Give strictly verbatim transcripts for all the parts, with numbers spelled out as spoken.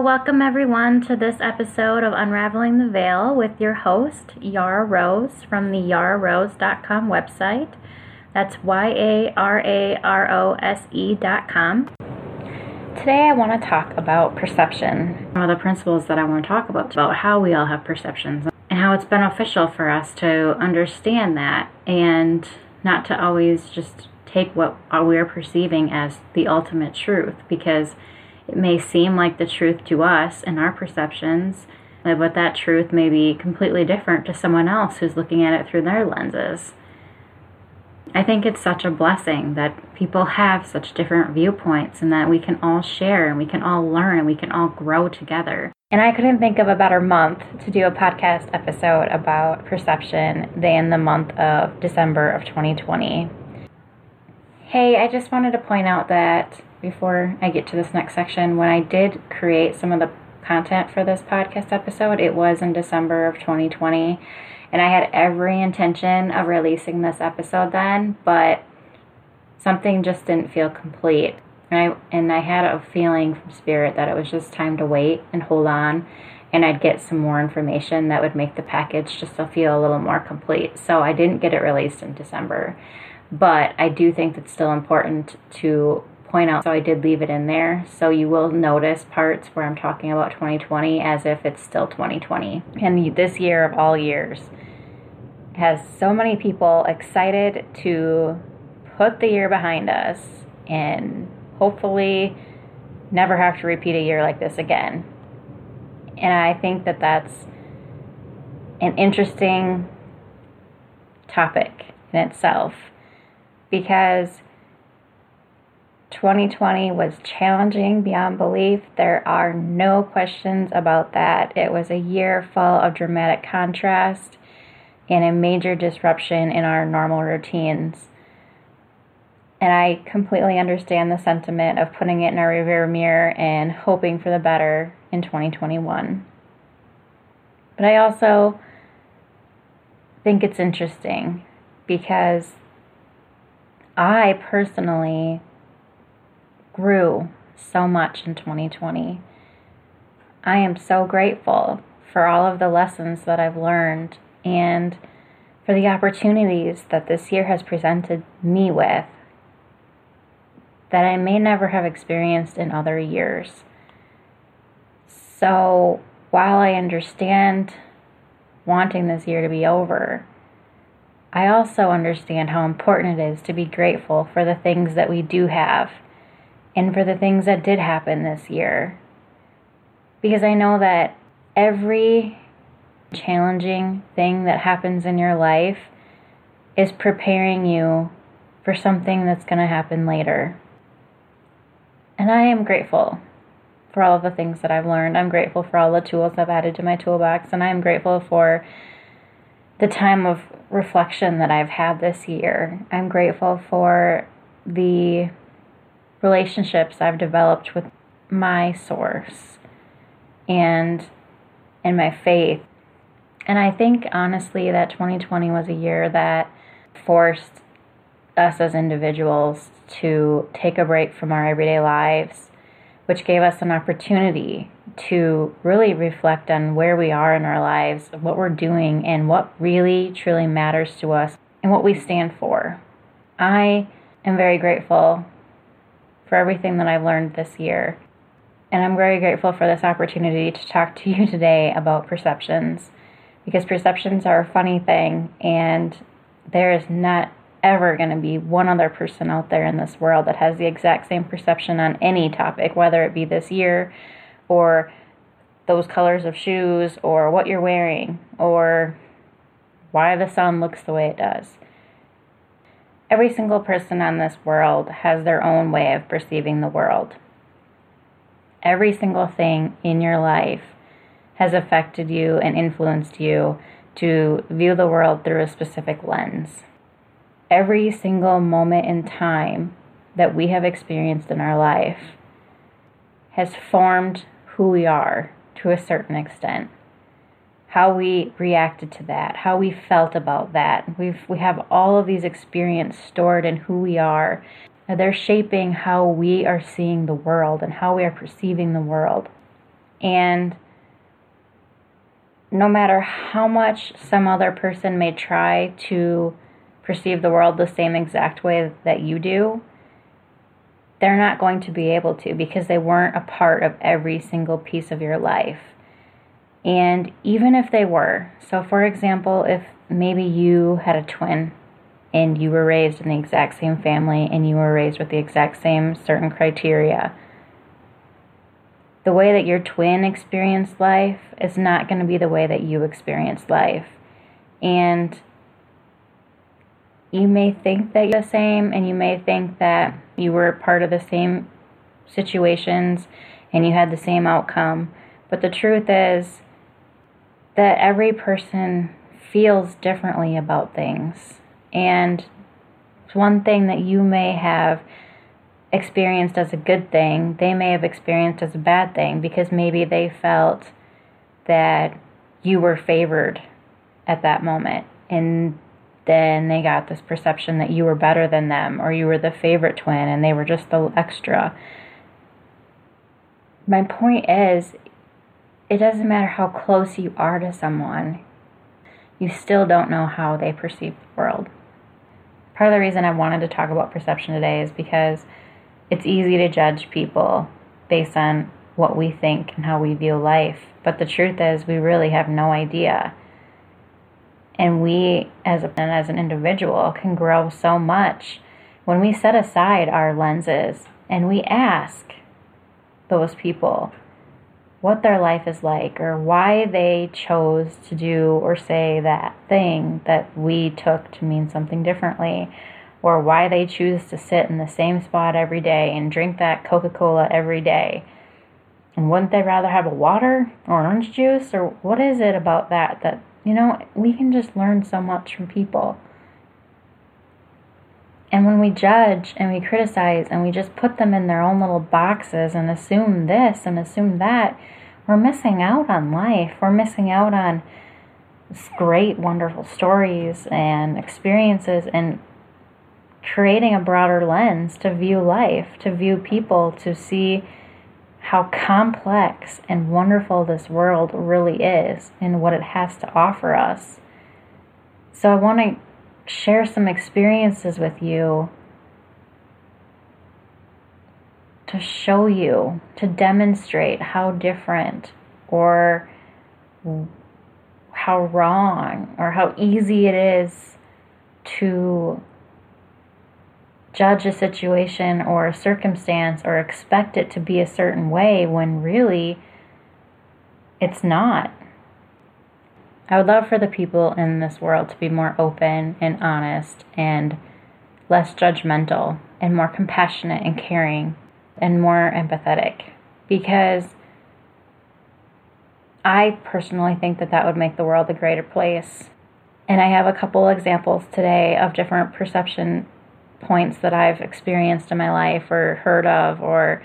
So welcome everyone to this episode of Unraveling the Veil with your host, Yara Rose, from the yara rose dot com website. That's Y A R A R O S E dot com. Today I want to talk about perception. One of the principles that I want to talk about, about how we all have perceptions and how it's beneficial for us to understand that and not to always just take what we're perceiving as the ultimate truth, because it may seem like the truth to us in our perceptions, but that truth may be completely different to someone else who's looking at it through their lenses. I think it's such a blessing that people have such different viewpoints and that we can all share and we can all learn and we can all grow together. And I couldn't think of a better month to do a podcast episode about perception than the month of December of twenty twenty. Hey, I just wanted to point out that before I get to this next section, when I did create some of the content for this podcast episode, it was in December of twenty twenty, and I had every intention of releasing this episode then, but something just didn't feel complete, and I, and I had a feeling from Spirit that it was just time to wait and hold on, and I'd get some more information that would make the package just to feel a little more complete, so I didn't get it released in December, but I do think that's still important to point out, so I did leave it in there, so you will notice parts where I'm talking about twenty twenty as if it's still twenty twenty. And this year of all years has so many people excited to put the year behind us and hopefully never have to repeat a year like this again. And I think that that's an interesting topic in itself, because twenty twenty was challenging beyond belief. There are no questions about that. It was a year full of dramatic contrast and a major disruption in our normal routines. And I completely understand the sentiment of putting it in our rearview mirror and hoping for the better in twenty twenty-one. But I also think it's interesting because I personally grew so much in twenty twenty. I am so grateful for all of the lessons that I've learned and for the opportunities that this year has presented me with that I may never have experienced in other years. So while I understand wanting this year to be over, I also understand how important it is to be grateful for the things that we do have and for the things that did happen this year. Because I know that every challenging thing that happens in your life is preparing you for something that's going to happen later. And I am grateful for all of the things that I've learned. I'm grateful for all the tools I've added to my toolbox, and I'm grateful for the time of reflection that I've had this year. I'm grateful for the relationships I've developed with my source and in my faith. And I think, honestly, that twenty twenty was a year that forced us as individuals to take a break from our everyday lives, which gave us an opportunity to really reflect on where we are in our lives, what we're doing, and what really, truly matters to us and what we stand for. I am very grateful for everything that I've learned this year. And I'm very grateful for this opportunity to talk to you today about perceptions, because perceptions are a funny thing, and there is not ever going to be one other person out there in this world that has the exact same perception on any topic, whether it be this year or those colors of shoes or what you're wearing or why the sun looks the way it does. Every single person on this world has their own way of perceiving the world. Every single thing in your life has affected you and influenced you to view the world through a specific lens. Every single moment in time that we have experienced in our life has formed who we are to a certain extent. How we reacted to that, how we felt about that. We've, we have all of these experiences stored in who we are. They're shaping how we are seeing the world and how we are perceiving the world. And no matter how much some other person may try to perceive the world the same exact way that you do, they're not going to be able to, because they weren't a part of every single piece of your life. And even if they were, so for example, if maybe you had a twin and you were raised in the exact same family and you were raised with the exact same certain criteria, the way that your twin experienced life is not going to be the way that you experienced life. And you may think that you're the same, and you may think that you were part of the same situations and you had the same outcome. But the truth is that every person feels differently about things. And one thing that you may have experienced as a good thing, they may have experienced as a bad thing, because maybe they felt that you were favored at that moment. And then they got this perception that you were better than them, or you were the favorite twin and they were just the extra. My point is, it doesn't matter how close you are to someone, you still don't know how they perceive the world. Part of the reason I wanted to talk about perception today is because it's easy to judge people based on what we think and how we view life. But the truth is, we really have no idea. And we, as, a, as an individual, can grow so much when we set aside our lenses and we ask those people what their life is like, or why they chose to do or say that thing that we took to mean something differently, or why they choose to sit in the same spot every day and drink that Coca-Cola every day. And wouldn't they rather have a water or orange juice? Or what is it about that that, you know, we can just learn so much from people. And when we judge and we criticize and we just put them in their own little boxes and assume this and assume that, we're missing out on life. We're missing out on great, wonderful stories and experiences, and creating a broader lens to view life, to view people, to see how complex and wonderful this world really is and what it has to offer us. So I want to share some experiences with you to show you, to demonstrate how different or how wrong or how easy it is to judge a situation or a circumstance or expect it to be a certain way when really it's not. I would love for the people in this world to be more open and honest and less judgmental and more compassionate and caring and more empathetic, because I personally think that that would make the world a greater place. And I have a couple examples today of different perception points that I've experienced in my life or heard of, or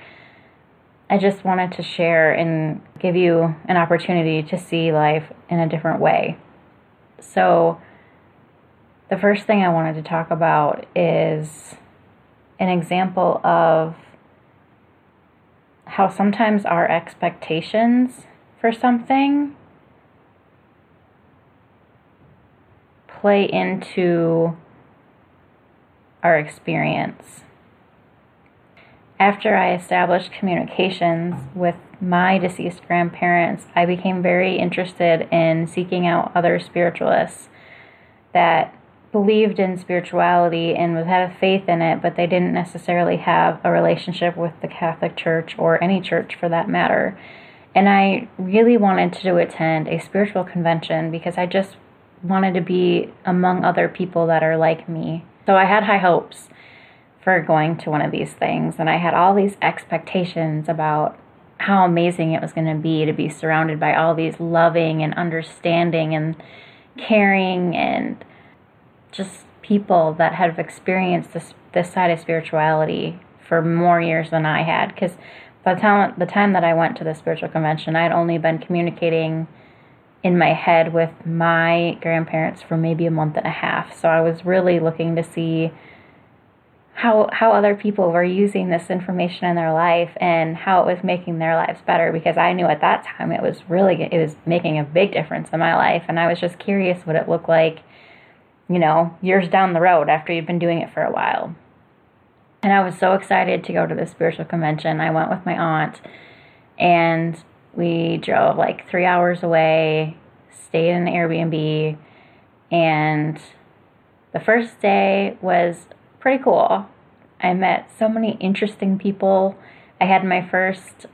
I just wanted to share and give you an opportunity to see life in a different way. So the first thing I wanted to talk about is an example of how sometimes our expectations for something play into our experience. After I established communications with my deceased grandparents, I became very interested in seeking out other spiritualists that believed in spirituality and had a faith in it, but they didn't necessarily have a relationship with the Catholic Church or any church for that matter. And I really wanted to attend a spiritual convention because I just wanted to be among other people that are like me. So I had high hopes for going to one of these things, and I had all these expectations about how amazing it was going to be to be surrounded by all these loving and understanding and caring and just people that have experienced this this side of spirituality for more years than I had, because by the time, the time that I went to the spiritual convention, I had only been communicating in my head with my grandparents for maybe a month and a half. So I was really looking to see how how other people were using this information in their life and how it was making their lives better, because I knew at that time it was really, it was making a big difference in my life, and I was just curious what it looked like, you know, years down the road after you've been doing it for a while. And I was so excited to go to the spiritual convention. I went with my aunt, and we drove like three hours away, stayed in an Airbnb, and the first day was pretty cool. I met so many interesting people. I had my first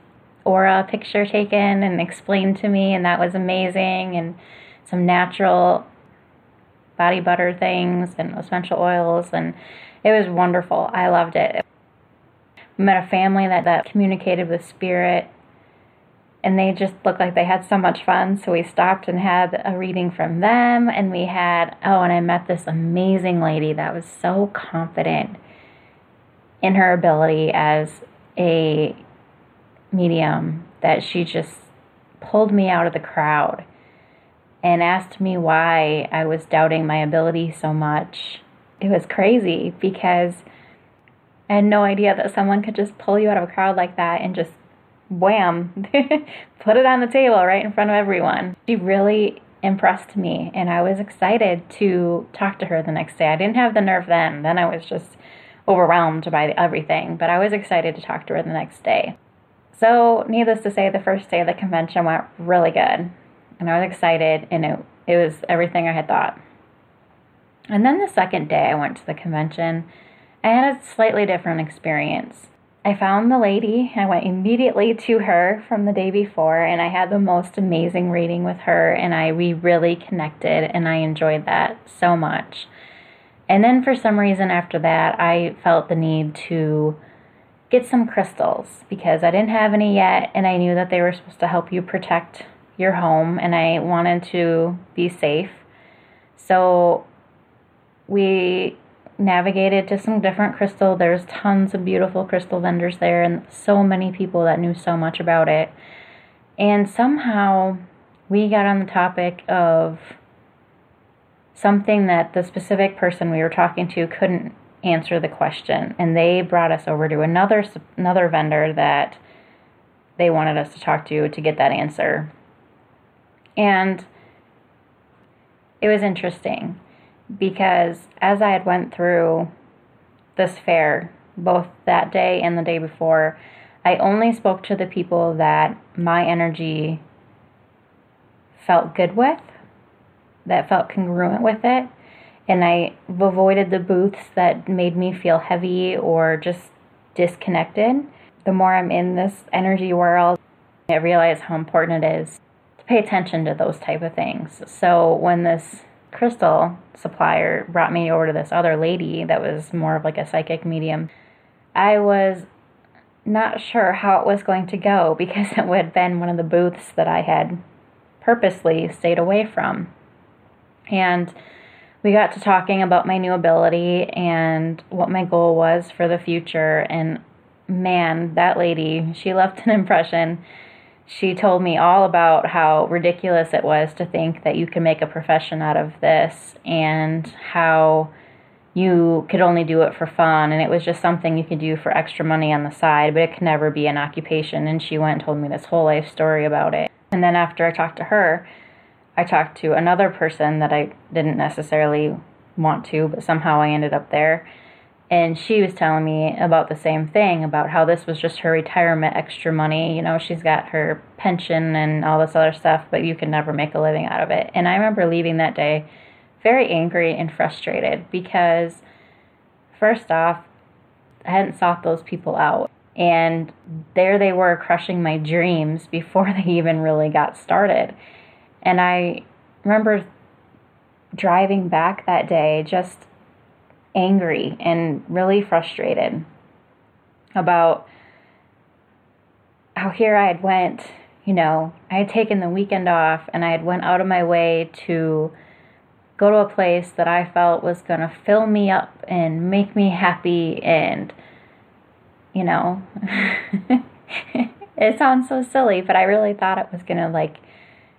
aura picture taken and explained to me, and that was amazing, and some natural body butter things and essential oils, and it was wonderful. I loved it. I met a family that, that communicated with spirit, and they just looked like they had so much fun, so we stopped and had a reading from them, and we had, oh, and I met this amazing lady that was so confident in her ability as a medium that she just pulled me out of the crowd and asked me why I was doubting my ability so much. It was crazy, because I had no idea that someone could just pull you out of a crowd like that and just wham, put it on the table right in front of everyone. She really impressed me, and I was excited to talk to her the next day. I didn't have the nerve then. Then I was just overwhelmed by everything, but I was excited to talk to her the next day. So needless to say, the first day of the convention went really good, and I was excited, and it, it was everything I had thought. And then the second day I went to the convention, I had a slightly different experience. I found the lady, I went immediately to her from the day before, and I had the most amazing reading with her, and I we really connected, and I enjoyed that so much. And then for some reason after that, I felt the need to get some crystals, because I didn't have any yet, and I knew that they were supposed to help you protect your home, and I wanted to be safe. So we navigated to some different crystal. There's tons of beautiful crystal vendors there, and so many people that knew so much about it. And somehow we got on the topic of something that the specific person we were talking to couldn't answer the question, and they brought us over to another another vendor that they wanted us to talk to to get that answer. And it was interesting, because as I had went through this fair, both that day and the day before, I only spoke to the people that my energy felt good with, that felt congruent with it, and I avoided the booths that made me feel heavy or just disconnected. The more I'm in this energy world, I realize how important it is to pay attention to those type of things. So when this crystal supplier brought me over to this other lady that was more of like a psychic medium, I was not sure how it was going to go, because it had been one of the booths that I had purposely stayed away from. And we got to talking about my new ability and what my goal was for the future, and man, that lady, she left an impression. She told me all about how ridiculous it was to think that you can make a profession out of this, and how you could only do it for fun, and it was just something you could do for extra money on the side, but it could never be an occupation. And she went and told me this whole life story about it. And then after I talked to her, I talked to another person that I didn't necessarily want to, but somehow I ended up there. And she was telling me about the same thing, about how this was just her retirement extra money. You know, she's got her pension and all this other stuff, but you can never make a living out of it. And I remember leaving that day very angry and frustrated, because first off, I hadn't sought those people out. And there they were, crushing my dreams before they even really got started. And I remember driving back that day just angry and really frustrated about how here I had went, you know, I had taken the weekend off, and I had went out of my way to go to a place that I felt was going to fill me up and make me happy, and, you know, it sounds so silly, but I really thought it was going to like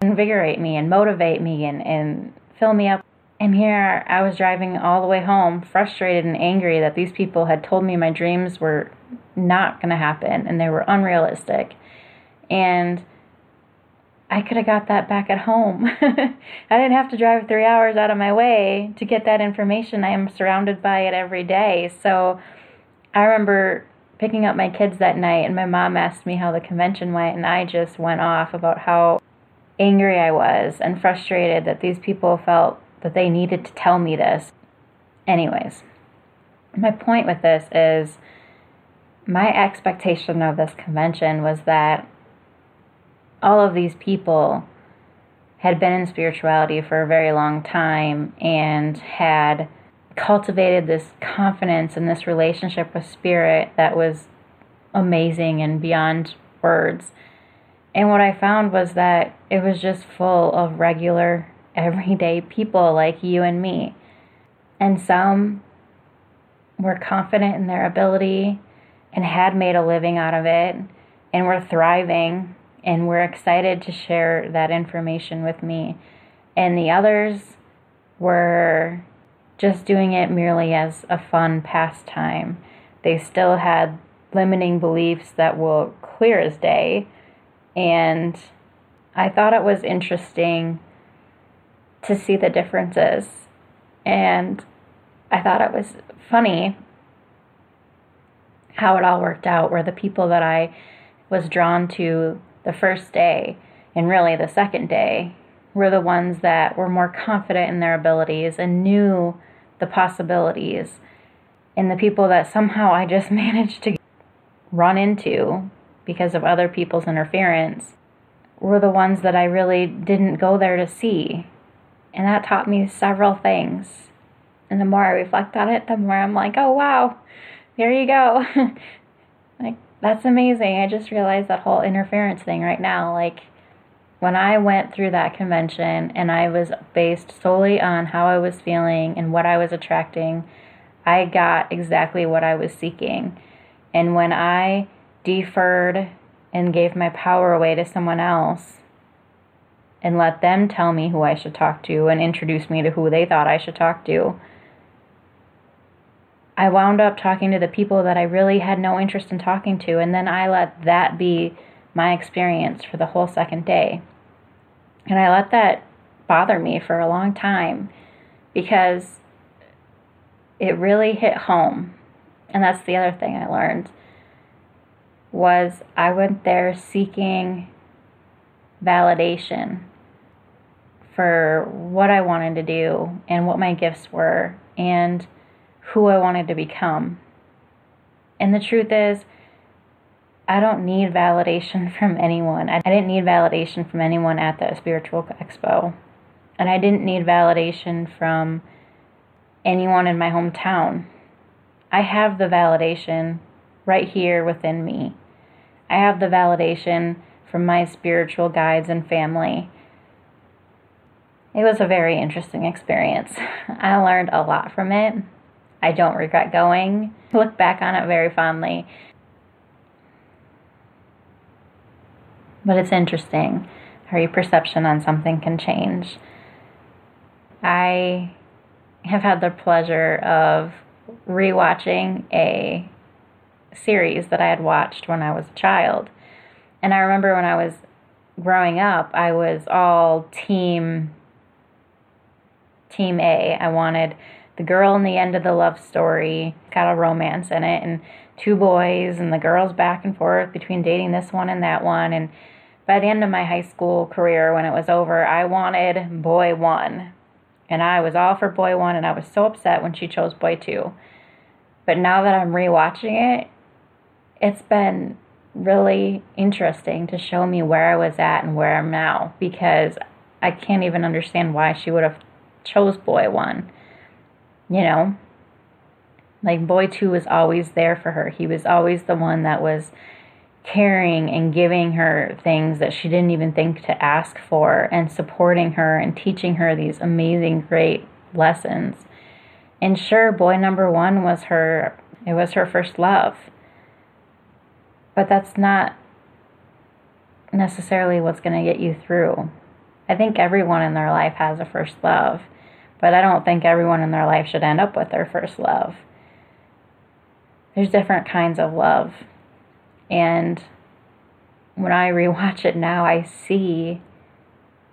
invigorate me and motivate me and, and fill me up. And here I was driving all the way home, frustrated and angry that these people had told me my dreams were not going to happen and they were unrealistic. And I could have got that back at home. I didn't have to drive three hours out of my way to get that information. I am surrounded by it every day. So I remember picking up my kids that night, and my mom asked me how the convention went, and I just went off about how angry I was and frustrated that these people felt that they needed to tell me this. Anyways, my point with this is my expectation of this convention was that all of these people had been in spirituality for a very long time and had cultivated this confidence and this relationship with spirit that was amazing and beyond words. And what I found was that it was just full of regular, everyday people like you and me. And some were confident in their ability and had made a living out of it and were thriving and were excited to share that information with me. And the others were just doing it merely as a fun pastime. They still had limiting beliefs that were clear as day. And I thought it was interesting to see the differences. And I thought it was funny how it all worked out, where the people that I was drawn to the first day, and really the second day, were the ones that were more confident in their abilities and knew the possibilities. And the people that somehow I just managed to run into because of other people's interference were the ones that I really didn't go there to see. And that taught me several things. And the more I reflect on it, the more I'm like, oh, wow, there you go. Like, that's amazing. I just realized that whole interference thing right now. Like, when I went through that convention and I was based solely on how I was feeling and what I was attracting, I got exactly what I was seeking. And when I deferred and gave my power away to someone else, and let them tell me who I should talk to and introduce me to who they thought I should talk to, I wound up talking to the people that I really had no interest in talking to, and then I let that be my experience for the whole second day. And I let that bother me for a long time because it really hit home. And that's the other thing I learned, was I went there seeking validation for what I wanted to do and what my gifts were and who I wanted to become. And the truth is, I don't need validation from anyone. I didn't need validation from anyone at that spiritual expo. And I didn't need validation from anyone in my hometown. I have the validation right here within me. I have the validation from my spiritual guides and family. It was a very interesting experience. I learned a lot from it. I don't regret going. I look back on it very fondly. But it's interesting how your perception on something can change. I have had the pleasure of rewatching a series that I had watched when I was a child. And I remember when I was growing up, I was all team, team A. I wanted the girl in the end of the love story, got a romance in it, and two boys, and the girls back and forth between dating this one and that one. And by the end of my high school career, when it was over, I wanted boy one. And I was all for boy one, and I was so upset when she chose boy two. But now that I'm rewatching it, it's been really interesting to show me where I was at and where I'm now, because I can't even understand why she would have chose boy one. You know, like, boy two was always there for her. He was always the one that was caring and giving her things that she didn't even think to ask for, and supporting her and teaching her these amazing, great lessons. And sure, boy number one was her, it was her first love. But that's not necessarily what's going to get you through. I think everyone in their life has a first love. but I don't think everyone in their life should end up with their first love. There's different kinds of love. And when I rewatch it now, I see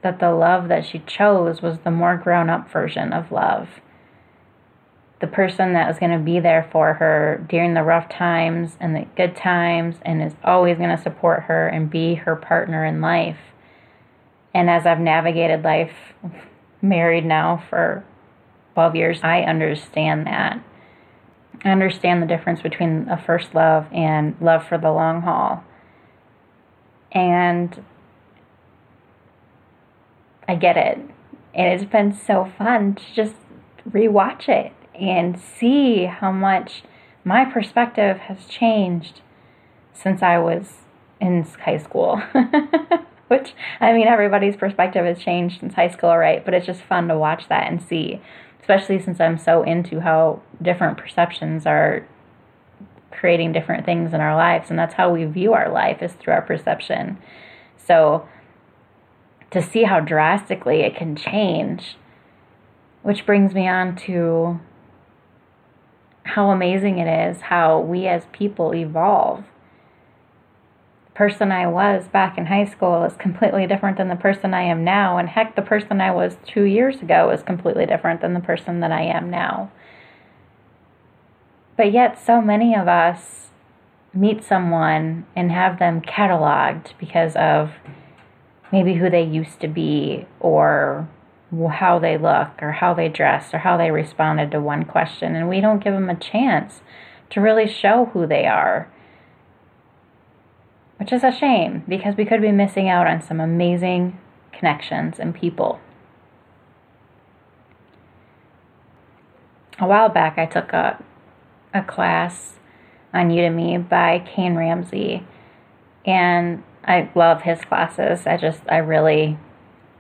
that the love that she chose was the more grown-up version of love. The person that was going to be there for her during the rough times and the good times and is always going to support her and be her partner in life. And as I've navigated life, married now for twelve years, I understand that. I understand the difference between a first love and love for the long haul. And I get it. And it's been so fun to just rewatch it and see how much my perspective has changed since I was in high school. Which, I mean, everybody's perspective has changed since high school, right? But it's just fun to watch that and see, especially since I'm so into how different perceptions are creating different things in our lives. And that's how we view our life, is through our perception. So to see how drastically it can change, which brings me on to how amazing it is how we as people evolve. The person I was back in high school is completely different than the person I am now. And heck, the person I was two years ago is completely different than the person that I am now. But yet so many of us meet someone and have them cataloged because of maybe who they used to be, or how they look, or how they dress, or how they responded to one question, and we don't give them a chance to really show who they are, which is a shame, because we could be missing out on some amazing connections and people. A while back, I took a, a class on Udemy by Kane Ramsey, and I love his classes. I just, I really...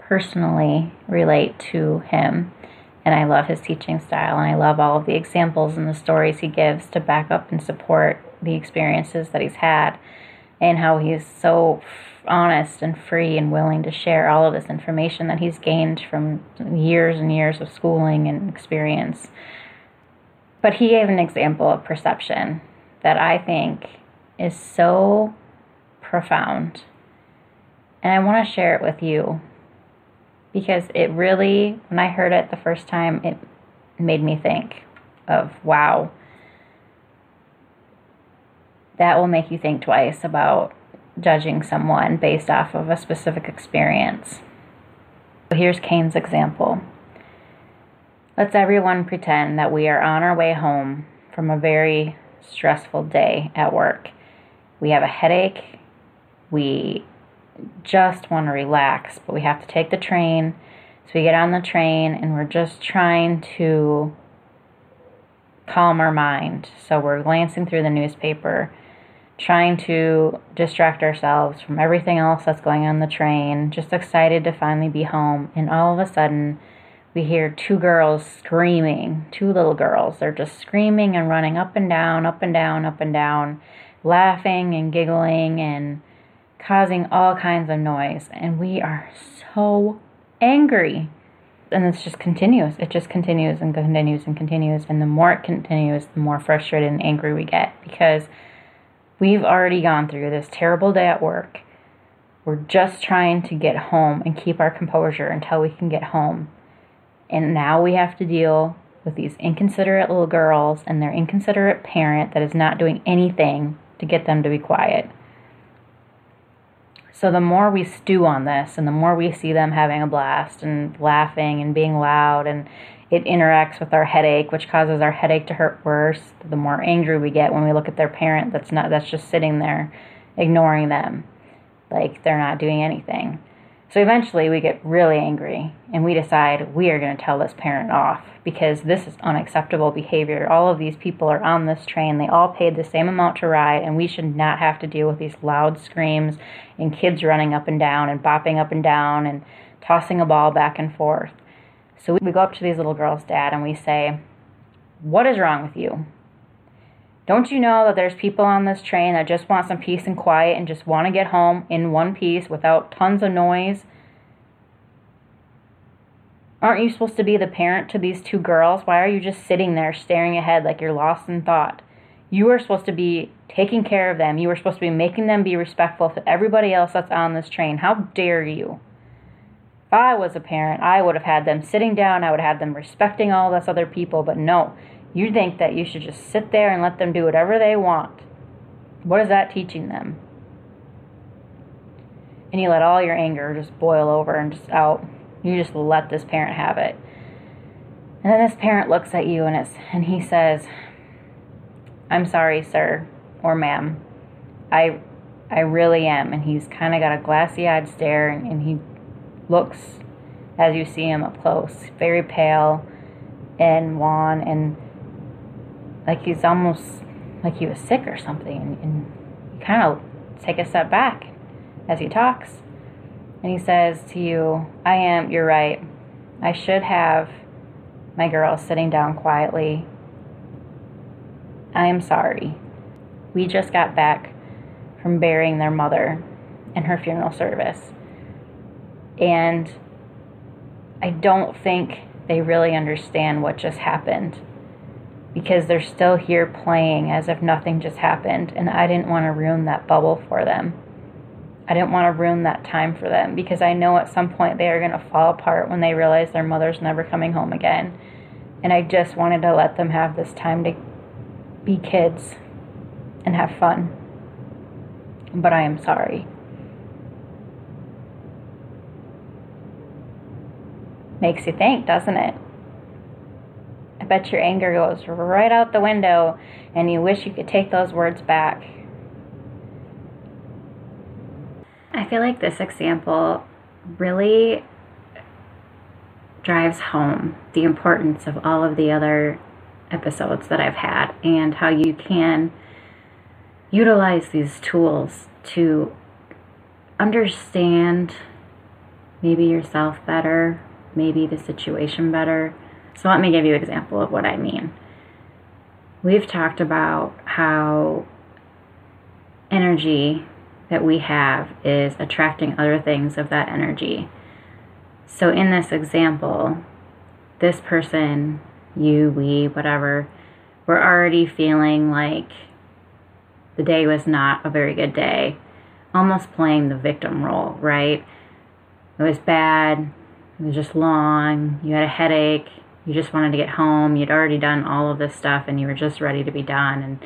personally relate to him, and I love his teaching style, and I love all of the examples and the stories he gives to back up and support the experiences that he's had, and how he's so honest and free and willing to share all of this information that he's gained from years and years of schooling and experience. But he gave an example of perception that I think is so profound, and I want to share it with you. Because it really, when I heard it the first time, it made me think of, wow, that will make you think twice about judging someone based off of a specific experience. So here's Kane's example. Let's everyone pretend that we are on our way home from a very stressful day at work. We have a headache. We just want to relax, but we have to take the train. So we get on the train and we're just trying to calm our mind. So we're glancing through the newspaper, trying to distract ourselves from everything else that's going on the train, just excited to finally be home. And all of a sudden, we hear two girls screaming, two little girls. They're just screaming and running up and down, up and down, up and down, laughing and giggling and causing all kinds of noise, and we are so angry. And it's just continuous. It just continues and continues and continues. And the more it continues, the more frustrated and angry we get, because we've already gone through this terrible day at work. We're just trying to get home and keep our composure until we can get home. And now we have to deal with these inconsiderate little girls and their inconsiderate parent that is not doing anything to get them to be quiet. So the more we stew on this, and the more we see them having a blast and laughing and being loud, and it interacts with our headache, which causes our headache to hurt worse, the more angry we get when we look at their parent that's not that's just sitting there ignoring them, like they're not doing anything. So eventually we get really angry, and we decide we are going to tell this parent off, because this is unacceptable behavior. All of these people are on this train. They all paid the same amount to ride, and we should not have to deal with these loud screams and kids running up and down and bopping up and down and tossing a ball back and forth. So we go up to these little girls' dad and we say, "What is wrong with you? Don't you know that there's people on this train that just want some peace and quiet and just want to get home in one piece without tons of noise?" Aren't you supposed to be the parent to these two girls? Why are you just sitting there staring ahead like you're lost in thought? You are supposed to be taking care of them. You are supposed to be making them be respectful to everybody else that's on this train. How dare you? If I was a parent, I would have had them sitting down. I would have them respecting all those other people. But no, you think that you should just sit there and let them do whatever they want. What is that teaching them? And you let all your anger just boil over and just out. You just let this parent have it. And then this parent looks at you and it's and he says, I'm sorry, sir or ma'am. I I really am. And he's kind of got a glassy-eyed stare and, and he looks, as you see him up close, very pale and wan and like he's almost like he was sick or something. And, and you kind of take a step back as he talks. And he says to you, I am, you're right. I should have my girls sitting down quietly. I am sorry. We just got back from burying their mother in her funeral service. And I don't think they really understand what just happened because they're still here playing as if nothing just happened. And I didn't want to ruin that bubble for them. I didn't want to ruin that time for them because I know at some point they are going to fall apart when they realize their mother's never coming home again. And I just wanted to let them have this time to be kids and have fun. But I am sorry. Makes you think, doesn't it? I bet your anger goes right out the window and you wish you could take those words back. I feel like this example really drives home the importance of all of the other episodes that I've had and how you can utilize these tools to understand maybe yourself better, maybe the situation better. So let me give you an example of what I mean. We've talked about how energy that we have is attracting other things of that energy. So in this example, this person, you, we, whatever, we're already feeling like the day was not a very good day, almost playing the victim role, right? It was bad, it was just long, you had a headache, you just wanted to get home, you'd already done all of this stuff and you were just ready to be done, and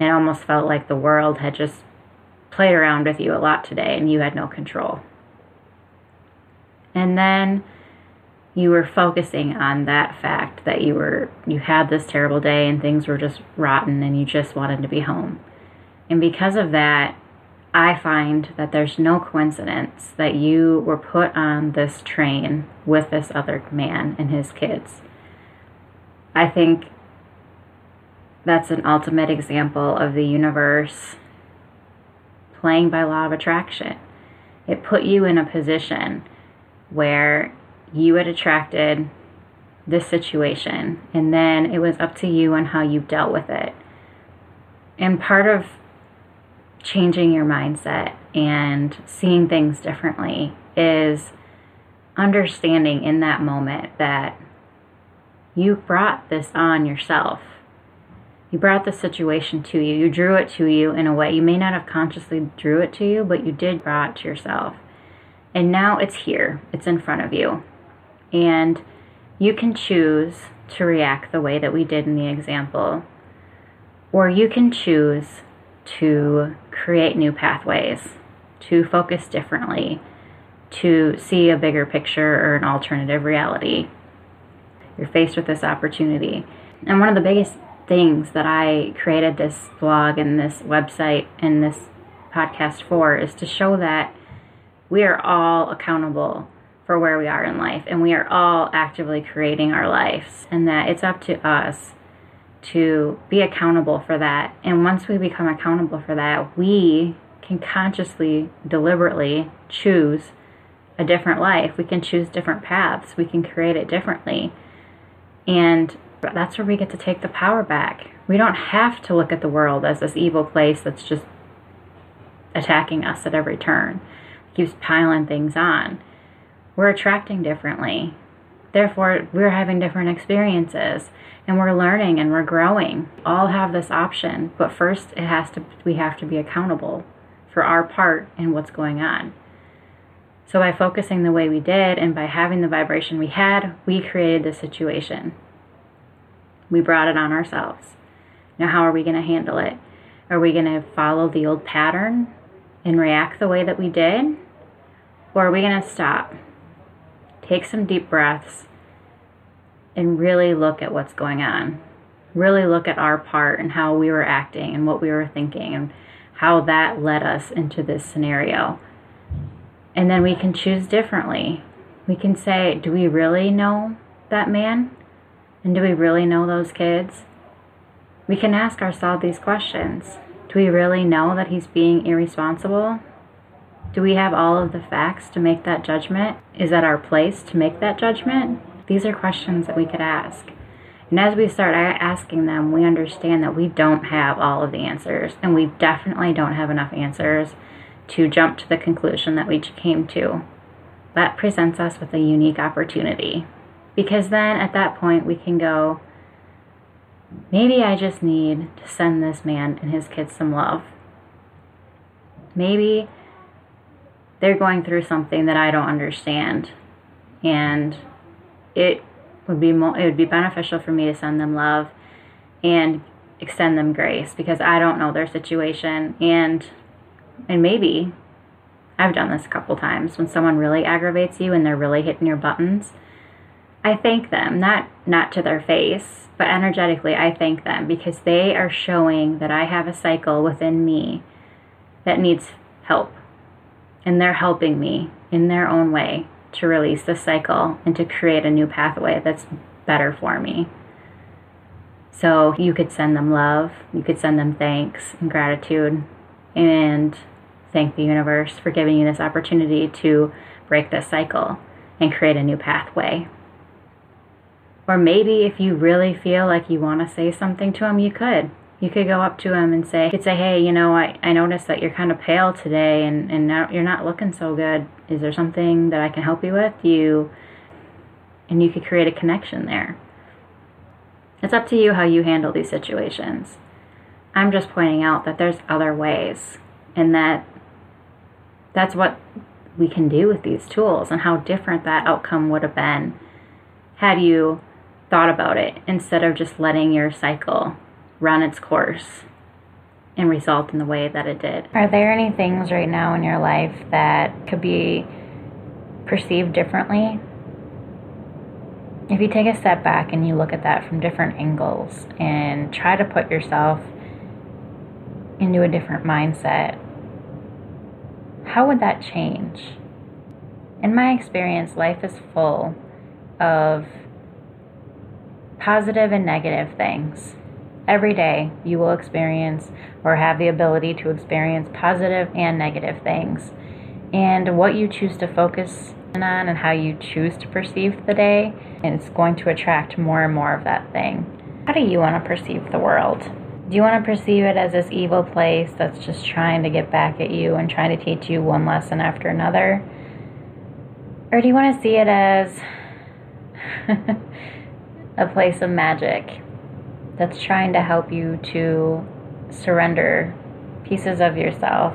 it almost felt like the world had just played around with you a lot today and you had no control. And then you were focusing on that fact that you were you had this terrible day and things were just rotten and you just wanted to be home. And because of that, I find that there's no coincidence that you were put on this train with this other man and his kids. I think that's an ultimate example of the universe playing by law of attraction. It put you in a position where you had attracted this situation, and then it was up to you on how you dealt with it. And part of changing your mindset and seeing things differently is understanding in that moment that you brought this on yourself. You brought the situation to you. You drew it to you in a way. You may not have consciously drew it to you, but you did draw it to yourself. And now it's here. It's in front of you. And you can choose to react the way that we did in the example. Or you can choose to create new pathways, to focus differently, to see a bigger picture or an alternative reality. You're faced with this opportunity. And one of the biggest things that I created this blog and this website and this podcast for is to show that we are all accountable for where we are in life, and we are all actively creating our lives, and that it's up to us to be accountable for that. And once we become accountable for that, we can consciously, deliberately choose a different life. We can choose different paths. We can create it differently. And but that's where we get to take the power back. We don't have to look at the world as this evil place that's just attacking us at every turn. It keeps piling things on. We're attracting differently. Therefore, we're having different experiences and we're learning and we're growing. All have this option, but first it has to we have to be accountable for our part in what's going on. So by focusing the way we did and by having the vibration we had, we created this situation. We brought it on ourselves. Now how are we going to handle it? Are we going to follow the old pattern and react the way that we did? Or are we going to stop, take some deep breaths, and really look at what's going on? Really look at our part and how we were acting and what we were thinking and how that led us into this scenario. And then we can choose differently. We can say, do we really know that man? And do we really know those kids? We can ask ourselves these questions. Do we really know that he's being irresponsible? Do we have all of the facts to make that judgment? Is that our place to make that judgment? These are questions that we could ask. And as we start asking them, we understand that we don't have all of the answers, and we definitely don't have enough answers to jump to the conclusion that we came to. That presents us with a unique opportunity. Because then at that point we can go, maybe I just need to send this man and his kids some love. Maybe they're going through something that I don't understand, and it would be mo- it would be beneficial for me to send them love and extend them grace because I don't know their situation. And and maybe I've done this a couple times when someone really aggravates you and they're really hitting your buttons. I thank them, not not to their face, but energetically I thank them because they are showing that I have a cycle within me that needs help. And they're helping me in their own way to release this cycle and to create a new pathway that's better for me. So you could send them love, you could send them thanks and gratitude, and thank the universe for giving you this opportunity to break this cycle and create a new pathway. Or maybe if you really feel like you want to say something to him, you could. You could go up to him and say, you could say, hey, you know, I, I noticed that you're kind of pale today and, and now you're not looking so good. Is there something that I can help you with? You, and you could create a connection there. It's up to you how you handle these situations. I'm just pointing out that there's other ways, and that that's what we can do with these tools and how different that outcome would have been had you thought about it instead of just letting your cycle run its course and result in the way that it did. Are there any things right now in your life that could be perceived differently? If you take a step back and you look at that from different angles and try to put yourself into a different mindset, how would that change? In my experience, life is full of positive and negative things. Every day you will experience or have the ability to experience positive and negative things. And what you choose to focus on and how you choose to perceive the day, it's going to attract more and more of that thing. How do you want to perceive the world? Do you want to perceive it as this evil place that's just trying to get back at you and trying to teach you one lesson after another? Or do you want to see it as a place of magic that's trying to help you to surrender pieces of yourself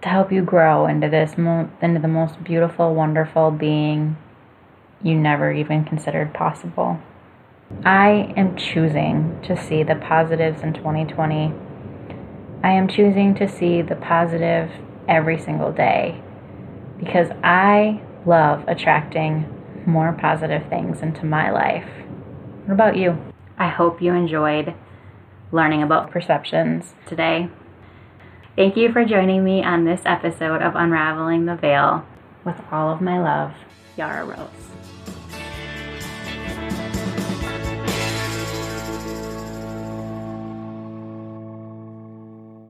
to help you grow into this mo- into the most beautiful, wonderful being you never even considered possible? I am choosing to see the positives in twenty twenty. I am choosing to see the positive every single day because I love attracting more positive things into my life. What about you? I hope you enjoyed learning about perceptions today. Thank you for joining me on this episode of Unraveling the Veil. With all of my love, Yara Rose.